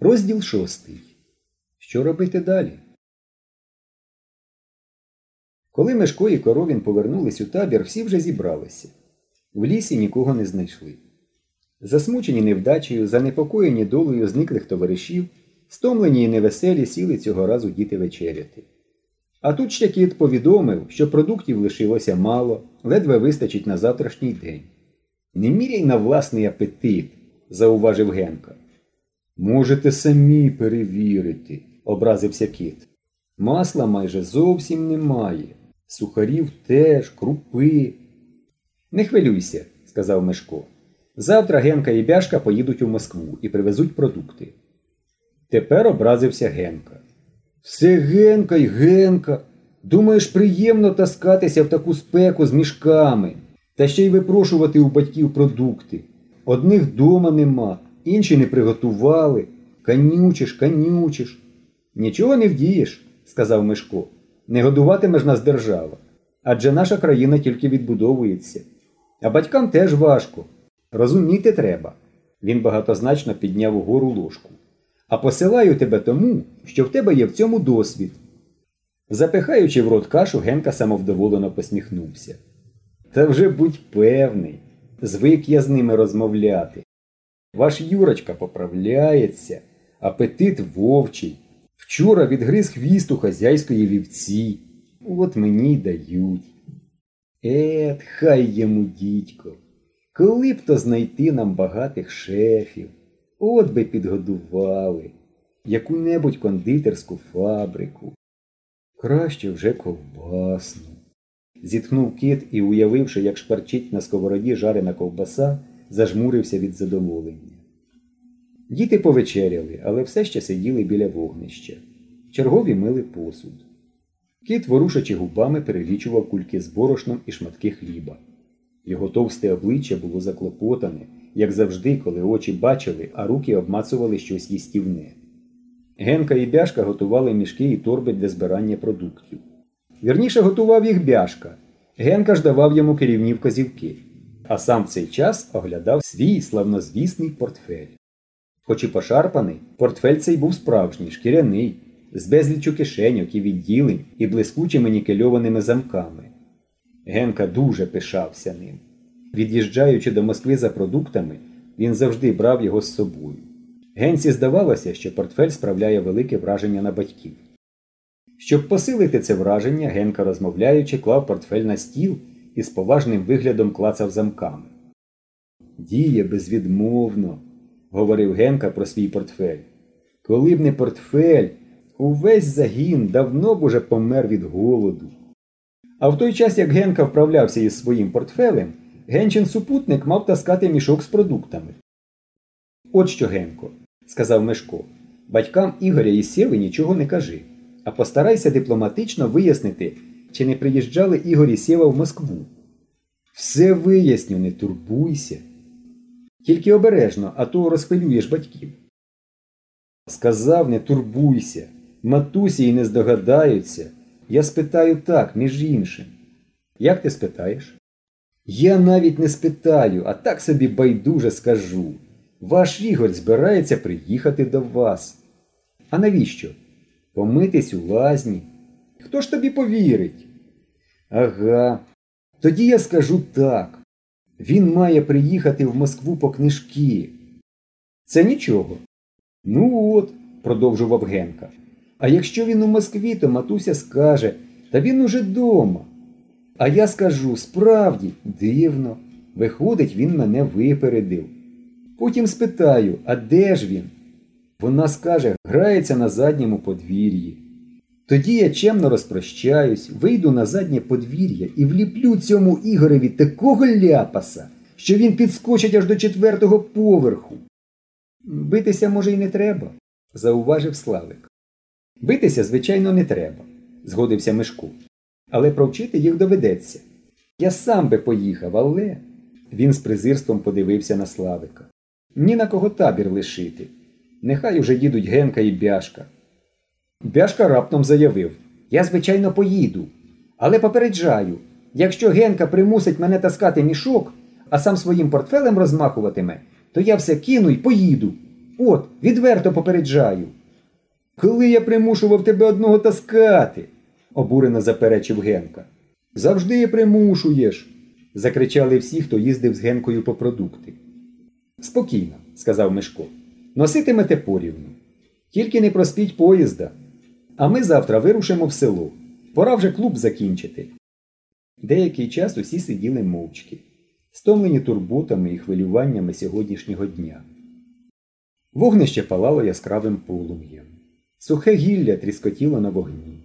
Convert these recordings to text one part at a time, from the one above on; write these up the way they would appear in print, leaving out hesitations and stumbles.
Розділ 6. Що робити далі? Коли Мишко і Коровін повернулись у табір, всі вже зібралися. В лісі нікого не знайшли. Засмучені невдачею, занепокоєні долею зниклих товаришів, стомлені і невеселі сіли цього разу діти вечеряти. А тут ще кіт повідомив, що продуктів лишилося мало, ледве вистачить на завтрашній день. «Не міряй на власний апетит», – зауважив Генка. «Можете самі перевірити», – образився кіт. «Масла майже зовсім немає, сухарів теж, крупи». «Не хвилюйся», – сказав Мишко. «Завтра Генка і Бяшка поїдуть у Москву і привезуть продукти». Тепер образився Генка. «Все Генка й Генка. Думаєш, приємно таскатися в таку спеку з мішками, та ще й випрошувати у батьків продукти. Одних дома нема, інші не приготували. Канючиш. Нічого не вдієш, сказав Мишко. Не годуватимеш нас держава. Адже наша країна тільки відбудовується. А батькам теж важко. Розуміти треба». Він багатозначно підняв угору ложку. «А посилаю тебе тому, що в тебе є в цьому досвід». Запихаючи в рот кашу, Генка самовдоволено посміхнувся. «Та вже будь певний, звик я з ними розмовляти. Ваш Юрочка поправляється, апетит вовчий. Вчора відгриз хвіст у хазяйської вівці. От мені й дають. Хай йому дідько. Коли б то знайти нам багатих шефів. От би підгодували. Яку-небудь кондитерську фабрику. Краще вже ковбасну». Зітхнув кіт і, уявивши, як шкварчить на сковороді жарена ковбаса, зажмурився від задоволення. Діти повечеряли, але все ще сиділи біля вогнища. Чергові мили посуд. Кіт, ворушачи губами, перелічував кульки з борошном і шматки хліба. Його товсте обличчя було заклопотане, як завжди, коли очі бачили, а руки обмацували щось їстівне. Генка і Бяшка готували мішки і торби для збирання продуктів. Вірніше, готував їх Бяшка. Генка ж давав йому керівні вказівки, а сам в цей час оглядав свій славнозвісний портфель. Хоч і пошарпаний, портфель цей був справжній, шкіряний, з безлічу кишеньок і відділень, і блискучими нікельованими замками. Генка дуже пишався ним. Від'їжджаючи до Москви за продуктами, він завжди брав його з собою. Генці здавалося, що портфель справляє велике враження на батьків. Щоб посилити це враження, Генка, розмовляючи, клав портфель на стіл і з поважним виглядом клацав замками. «Діє безвідмовно», – говорив Генка про свій портфель. «Коли б не портфель, увесь загін давно б уже помер від голоду». А в той час, як Генка вправлявся із своїм портфелем, Генчин супутник мав таскати мішок з продуктами. «От що, Генко», – сказав Мишко, – «батькам Ігоря і Сєви нічого не кажи, а постарайся дипломатично вияснити, чи не приїжджали Ігор і Сєва в Москву». «Все виясню, не турбуйся. Тільки обережно, а то розхвилюєш батьків». «Сказав, не турбуйся. Матусі й не здогадаються. Я спитаю так, між іншим». «Як ти спитаєш?» «Я навіть не спитаю, а так собі байдуже скажу. Ваш Ігор збирається приїхати до вас». «А навіщо?» «Помитись у лазні». «Хто ж тобі повірить?» «Ага. Тоді я скажу так. Він має приїхати в Москву по книжки». «Це нічого». «Ну от», – продовжував Генка. «А якщо він у Москві, то матуся скаже, та він уже дома. А я скажу, справді, дивно. Виходить, він мене випередив. Потім спитаю, а де ж він? Вона скаже, грається на задньому подвір'ї. Тоді я чемно розпрощаюсь, вийду на заднє подвір'я і вліплю цьому Ігореві такого ляпаса, що він підскочить аж до 4-го поверху». «Битися, може, й не треба», – зауважив Славик. «Битися, звичайно, не треба», – згодився Мишко. «Але провчити їх доведеться. Я сам би поїхав, але…» Він з презирством подивився на Славика. «Ні на кого табір лишити. Нехай уже їдуть Генка і Бяшка». Бяшка раптом заявив: «Я, звичайно, поїду. Але попереджаю, якщо Генка примусить мене таскати мішок, а сам своїм портфелем розмахуватиме, то я все кину і поїду». От, відверто попереджаю. Коли я примушував тебе одного таскати? Обурено заперечив Генка. Завжди примушуєш, закричали всі, хто їздив з Генкою по продукти. Спокійно, сказав Мишко. Носитимете порівну. Тільки не проспіть поїзда. А ми завтра вирушимо в село. Пора вже клуб закінчити. Деякий час усі сиділи мовчки, стомлені турботами і хвилюваннями сьогоднішнього дня. Вогнище палало яскравим полум'ям. Сухе гілля тріскотіло на вогні.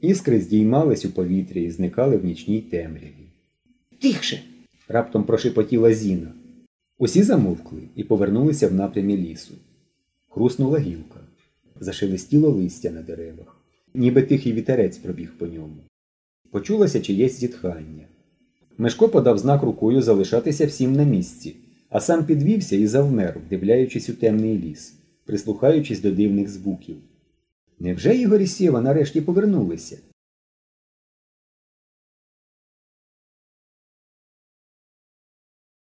Іскри здіймались у повітрі і зникали в нічній темряві. «Тихше!» – раптом прошепотіла Зіна. Усі замовкли і повернулися в напрямі лісу. Хруснула гілка. Зашелестіло листя на деревах. Ніби тихий вітерець пробіг по ньому. Почулося чиєсь зітхання. Мишко подав знак рукою залишатися всім на місці, а сам підвівся і завмер, вдивляючись у темний ліс, прислухаючись до дивних звуків. Невже Ігор і Сєва нарешті повернулися?